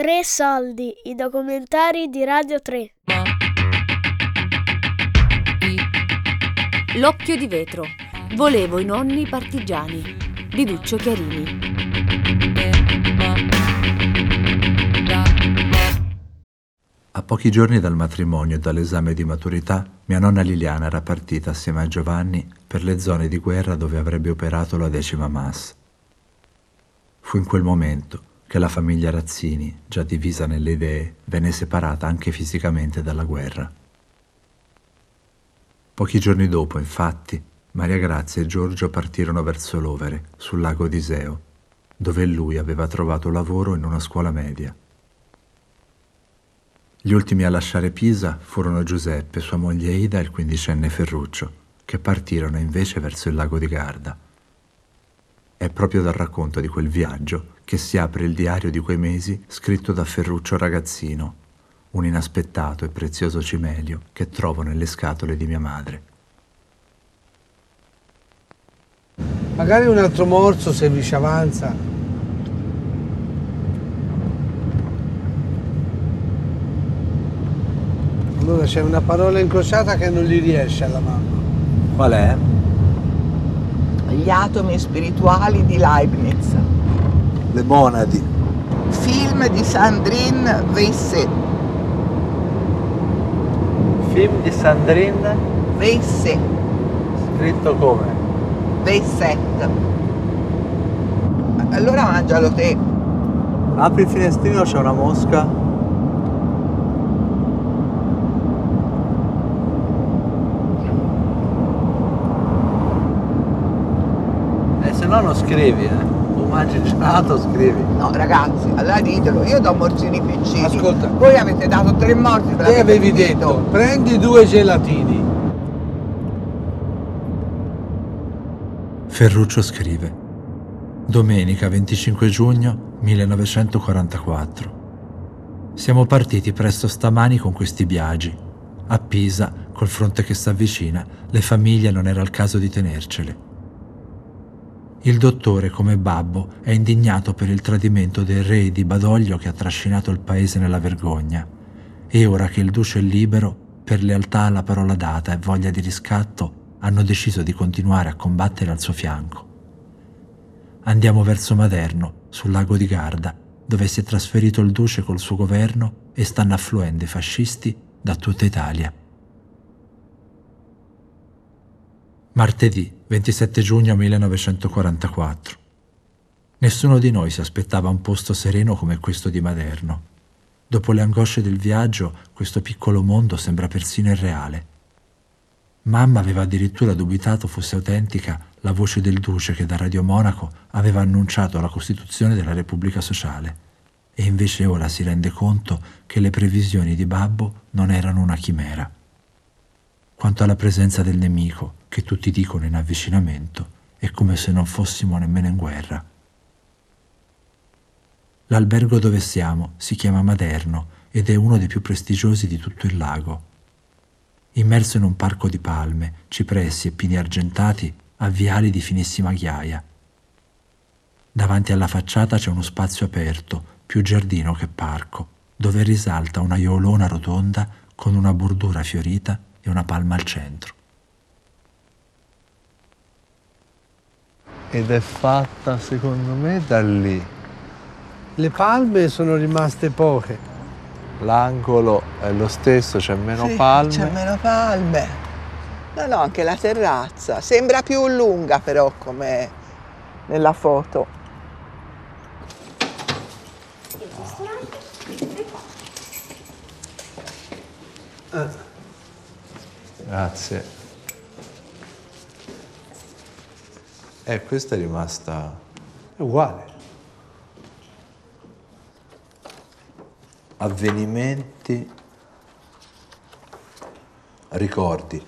Tre soldi, i documentari di Radio 3. L'occhio di vetro. Volevo i nonni partigiani di Duccio Chiarini. A pochi giorni dal matrimonio e dall'esame di maturità, mia nonna Liliana era partita assieme a Giovanni per le zone di guerra dove avrebbe operato la X MAS. Fu in quel momento che la famiglia Razzini, già divisa nelle idee, venne separata anche fisicamente dalla guerra. Pochi giorni dopo, infatti, Maria Grazia e Giorgio partirono verso Lovere, sul lago di Iseo, dove lui aveva trovato lavoro in una scuola media. Gli ultimi a lasciare Pisa furono Giuseppe, sua moglie Ida e il quindicenne Ferruccio, che partirono invece verso il lago di Garda. È proprio dal racconto di quel viaggio che si apre il diario di quei mesi scritto da Ferruccio Ragazzino, un inaspettato e prezioso cimelio che trovo nelle scatole di mia madre. Magari un altro morso se vi ci avanza. Allora c'è una parola incrociata che non gli riesce alla mamma. Qual è? Gli atomi spirituali di Leibniz. Le monadi. Film di Sandrine Veisset. Film di Sandrine Veisset. Scritto come? Veisset. Allora mangialo te. Apri il finestrino, c'è una mosca. Se no non scrivi, mangi gelato, scrivi. No ragazzi, allora ditelo, io do morsini piccini. Ascolta, voi avete dato 3 morsi per la te avevi detto, prendi 2 gelatini. Ferruccio scrive: domenica 25 giugno 1944. Siamo partiti presto stamani con questi biagi. A Pisa, col fronte che s'avvicina, le famiglie non era il caso di tenercele. Il dottore, come babbo, è indignato per il tradimento del re di Badoglio che ha trascinato il paese nella vergogna. E ora che il duce è libero, per lealtà alla parola data e voglia di riscatto, hanno deciso di continuare a combattere al suo fianco. Andiamo verso Maderno, sul lago di Garda, dove si è trasferito il duce col suo governo e stanno affluendo i fascisti da tutta Italia. Martedì, 27 giugno 1944. Nessuno di noi si aspettava un posto sereno come questo di Maderno. Dopo le angosce del viaggio, questo piccolo mondo sembra persino irreale. Mamma aveva addirittura dubitato fosse autentica la voce del duce che da Radio Monaco aveva annunciato la costituzione della Repubblica Sociale. E invece ora si rende conto che le previsioni di babbo non erano una chimera. Quanto alla presenza del nemico, che tutti dicono in avvicinamento, è come se non fossimo nemmeno in guerra. L'albergo dove siamo si chiama Maderno ed è uno dei più prestigiosi di tutto il lago. Immerso in un parco di palme, cipressi e pini argentati a viali di finissima ghiaia. Davanti alla facciata c'è uno spazio aperto, più giardino che parco, dove risalta una aiuolona rotonda con una bordura fiorita e una palma al centro. Ed è fatta, secondo me, da lì. Le palme sono rimaste poche. L'angolo è lo stesso, c'è meno palme. C'è meno palme. No, anche la terrazza. Sembra più lunga, però, come nella foto. Grazie. Questa è rimasta uguale. Avvenimenti, ricordi. Nel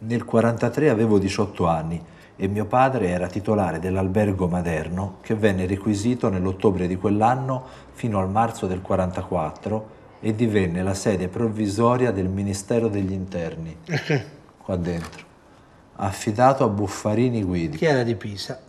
1943 avevo 18 anni e mio padre era titolare dell'albergo Maderno che venne requisito nell'ottobre di quell'anno fino al marzo del 1944 e divenne la sede provvisoria del Ministero degli Interni, qua dentro, affidato a Buffarini Guidi. Chi era di Pisa?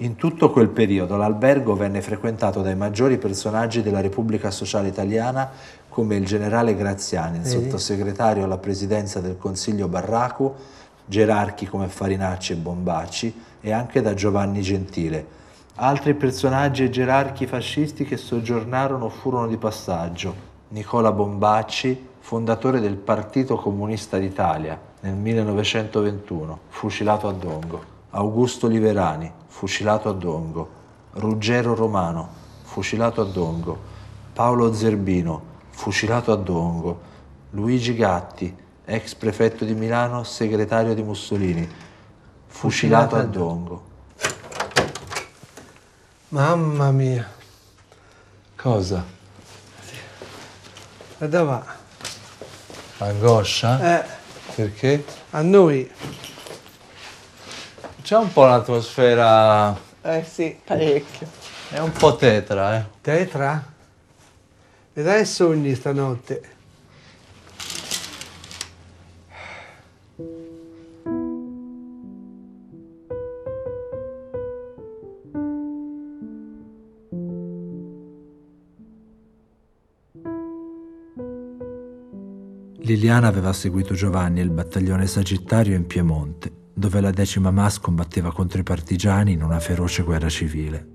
In tutto quel periodo l'albergo venne frequentato dai maggiori personaggi della Repubblica Sociale Italiana come il generale Graziani, il sottosegretario alla presidenza del Consiglio Barracu, gerarchi come Farinacci e Bombacci, e anche da Giovanni Gentile. Altri personaggi e gerarchi fascisti che soggiornarono furono di passaggio: Nicola Bombacci, fondatore del Partito Comunista d'Italia nel 1921, fucilato a Dongo; Augusto Liverani, fucilato a Dongo; Ruggero Romano, fucilato a Dongo; Paolo Zerbino, fucilato a Dongo; Luigi Gatti, ex prefetto di Milano, segretario di Mussolini, fucilato a Dongo. Mamma mia! Cosa? E dov'è? Angoscia? Perché? A noi... C'è un po' l'atmosfera... Eh sì, parecchio. È un po' tetra, eh. Tetra? Vedrai sogni stanotte. Liliana aveva seguito Giovanni e il battaglione Sagittario in Piemonte, dove la 10ª MAS combatteva contro i partigiani in una feroce guerra civile.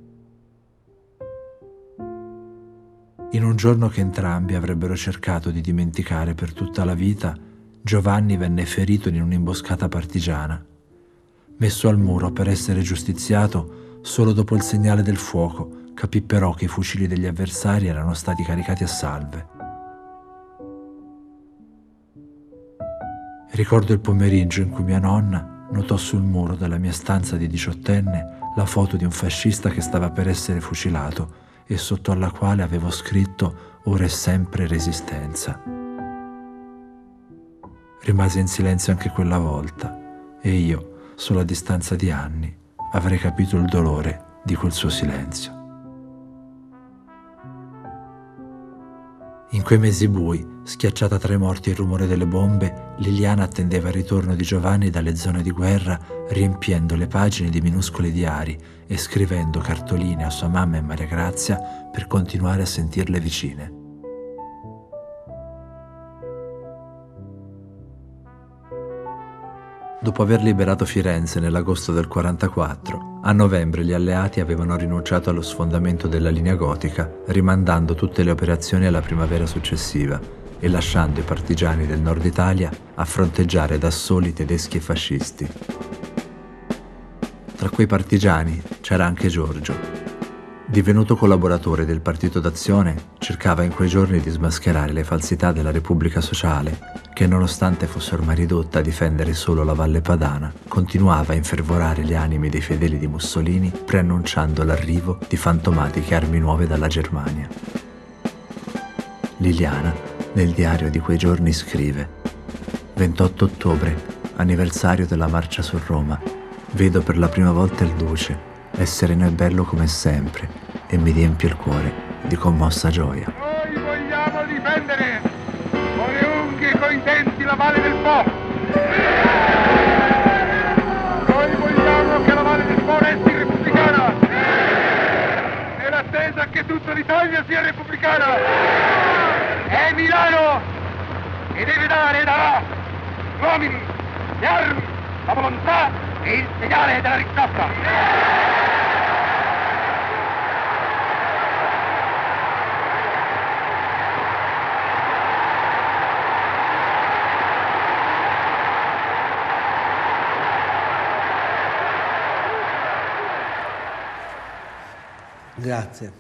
In un giorno che entrambi avrebbero cercato di dimenticare per tutta la vita, Giovanni venne ferito in un'imboscata partigiana, messo al muro per essere giustiziato solo dopo il segnale del fuoco. Capì però che i fucili degli avversari erano stati caricati a salve. Ricordo il pomeriggio in cui mia nonna notò sul muro della mia stanza di 18enne la foto di un fascista che stava per essere fucilato e sotto alla quale avevo scritto «Ora è sempre resistenza». Rimase in silenzio anche quella volta e io, solo a distanza di anni, avrei capito il dolore di quel suo silenzio. In quei mesi bui, schiacciata tra i morti e il rumore delle bombe, Liliana attendeva il ritorno di Giovanni dalle zone di guerra, riempiendo le pagine di minuscoli diari e scrivendo cartoline a sua mamma e Maria Grazia per continuare a sentirle vicine. Dopo aver liberato Firenze nell'agosto del 44, a novembre gli alleati avevano rinunciato allo sfondamento della linea gotica, rimandando tutte le operazioni alla primavera successiva e lasciando i partigiani del nord Italia a fronteggiare da soli tedeschi e fascisti. Tra quei partigiani c'era anche Giorgio. Divenuto collaboratore del Partito d'Azione, cercava in quei giorni di smascherare le falsità della Repubblica Sociale, che nonostante fosse ormai ridotta a difendere solo la Valle Padana, continuava a infervorare gli animi dei fedeli di Mussolini preannunciando l'arrivo di fantomatiche armi nuove dalla Germania. Liliana, nel diario di quei giorni, scrive: 28 ottobre, anniversario della marcia su Roma. Vedo per la prima volta il Duce, è sereno e bello come sempre e mi riempie il cuore di commossa gioia. Noi vogliamo difendere coi denti la Valle del Po. Noi vogliamo che la Valle del Po resti repubblicana, nell'attesa che tutta l'Italia sia repubblicana. È Milano e deve dare da uomini, le armi, la volontà e il segnale della risposta. Grazie.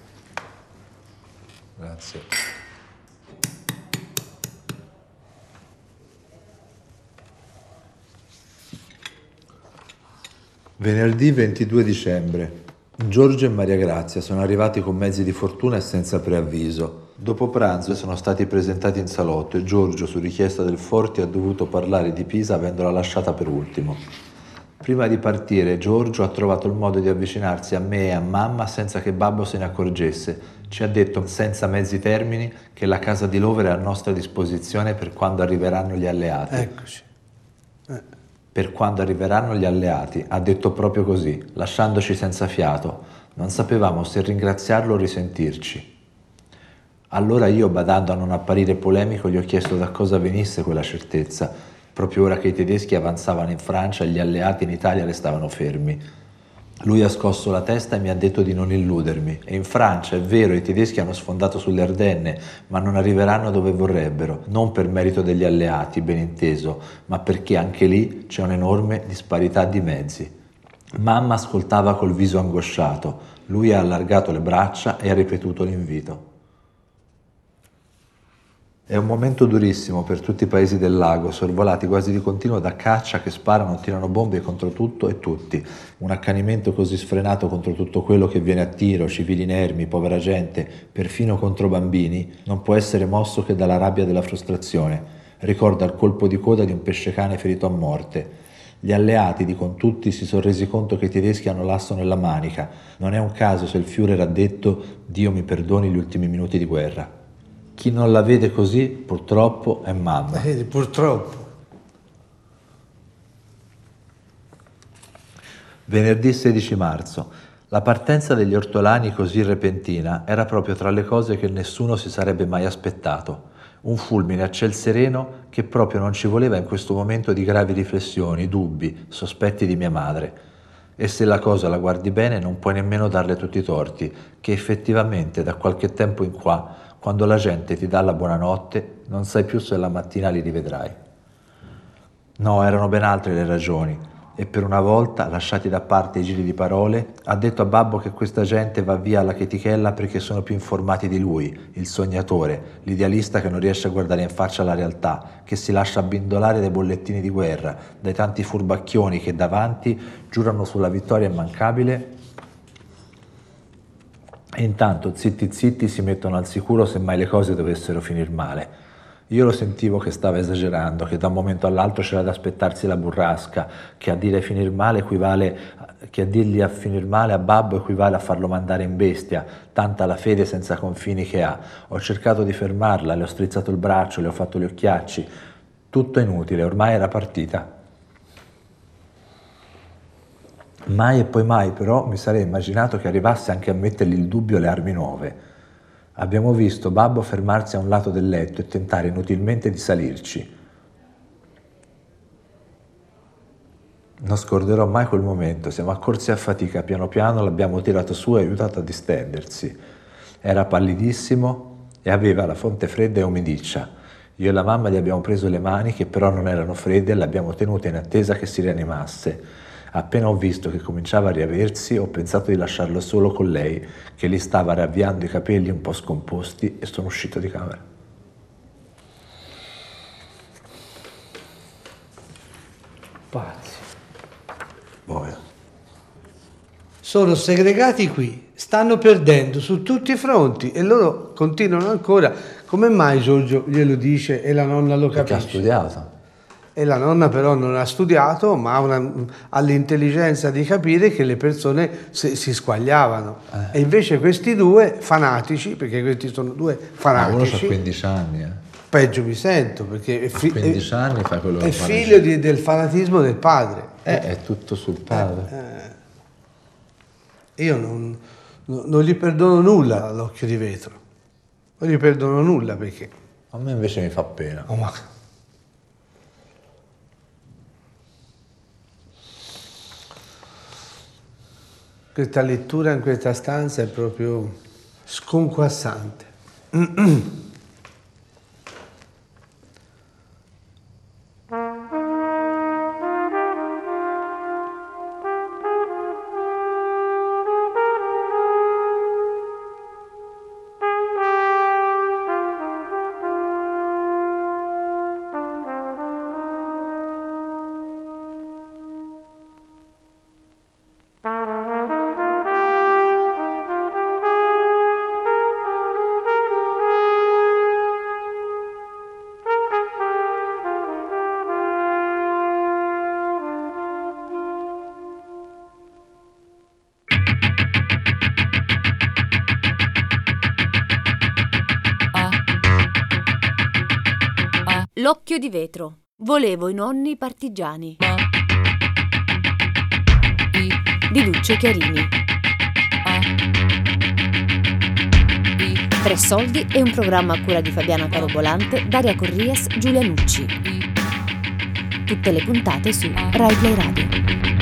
Grazie. Venerdì 22 dicembre. Giorgio e Maria Grazia sono arrivati con mezzi di fortuna e senza preavviso. Dopo pranzo sono stati presentati in salotto e Giorgio, su richiesta del Forti, ha dovuto parlare di Pisa avendola lasciata per ultimo. Prima di partire, Giorgio ha trovato il modo di avvicinarsi a me e a mamma senza che babbo se ne accorgesse. Ci ha detto, senza mezzi termini, che la casa di Lovere è a nostra disposizione per quando arriveranno gli alleati. Eccoci. per quando arriveranno gli alleati, ha detto proprio così, lasciandoci senza fiato. Non sapevamo se ringraziarlo o risentirci. Allora io, badando a non apparire polemico, gli ho chiesto da cosa venisse quella certezza, proprio ora che i tedeschi avanzavano in Francia e gli alleati in Italia restavano fermi. Lui ha scosso la testa e mi ha detto di non illudermi. E in Francia, è vero, i tedeschi hanno sfondato sulle Ardenne, ma non arriveranno dove vorrebbero, non per merito degli alleati, ben inteso, ma perché anche lì c'è un'enorme disparità di mezzi. Mamma ascoltava col viso angosciato, lui ha allargato le braccia e ha ripetuto l'invito. È un momento durissimo per tutti i paesi del lago, sorvolati quasi di continuo da caccia che sparano, tirano bombe contro tutto e tutti. Un accanimento così sfrenato contro tutto quello che viene a tiro, civili inermi, povera gente, perfino contro bambini, non può essere mosso che dalla rabbia della frustrazione. Ricorda il colpo di coda di un pescecane ferito a morte. Gli alleati, dicono tutti, si sono resi conto che i tedeschi hanno l'asso nella manica. Non è un caso se il Führer ha detto «Dio mi perdoni gli ultimi minuti di guerra». Chi non la vede così, purtroppo, è mamma. Purtroppo. Venerdì 16 marzo. La partenza degli ortolani così repentina era proprio tra le cose che nessuno si sarebbe mai aspettato. Un fulmine a ciel sereno che proprio non ci voleva in questo momento di gravi riflessioni, dubbi, sospetti di mia madre. E se la cosa la guardi bene non puoi nemmeno darle tutti i torti, che effettivamente da qualche tempo in qua, quando la gente ti dà la buonanotte, non sai più se la mattina li rivedrai. No, erano ben altre le ragioni, e per una volta, lasciati da parte i giri di parole, ha detto a babbo che questa gente va via alla chetichella perché sono più informati di lui, il sognatore, l'idealista che non riesce a guardare in faccia la realtà, che si lascia abbindolare dai bollettini di guerra, dai tanti furbacchioni che davanti giurano sulla vittoria immancabile e intanto zitti zitti si mettono al sicuro se mai le cose dovessero finir male. Io lo sentivo che stava esagerando, che da un momento all'altro c'era da aspettarsi la burrasca, che a dire finir male equivale, che a dirgli a finir male a babbo equivale a farlo mandare in bestia, tanta la fede senza confini che ha. Ho cercato di fermarla, le ho strizzato il braccio, le ho fatto gli occhiacci, tutto inutile, ormai era partita. Mai e poi mai però mi sarei immaginato che arrivasse anche a mettergli in dubbio le armi nuove. Abbiamo visto babbo fermarsi a un lato del letto e tentare inutilmente di salirci. Non scorderò mai quel momento, siamo accorsi a fatica, piano piano l'abbiamo tirato su e aiutato a distendersi. Era pallidissimo e aveva la fronte fredda e umidiccia. Io e la mamma gli abbiamo preso le mani, che però non erano fredde, e l'abbiamo tenuta in attesa che si rianimasse. Appena ho visto che cominciava a riaversi, ho pensato di lasciarlo solo con lei, che gli stava ravviando i capelli un po' scomposti, e sono uscito di camera. Pazzi. Boia. Sono segregati qui, stanno perdendo su tutti i fronti e loro continuano ancora. Come mai Giorgio glielo dice e la nonna lo capisce? Perché ha studiato. E la nonna però non ha studiato, ma ha l'intelligenza di capire che le persone si squagliavano. E invece questi due fanatici, perché questi sono due fanatici... Ma uno c'ha 15 anni, Peggio mi sento, perché è, 15 anni fa quello è figlio del fanatismo del padre. È tutto sul padre. Io non gli perdono nulla all'occhio di vetro. Non gli perdono nulla, perché... A me invece mi fa pena. Oh, ma... Questa lettura in questa stanza è proprio sconquassante. L'occhio di vetro. Volevo i nonni partigiani. di Duccio Chiarini. Tre Soldi è un programma a cura di Fabiana Carobolante, Daria Corrias, Giulia Nucci. Tutte le puntate su RaiPlay Radio.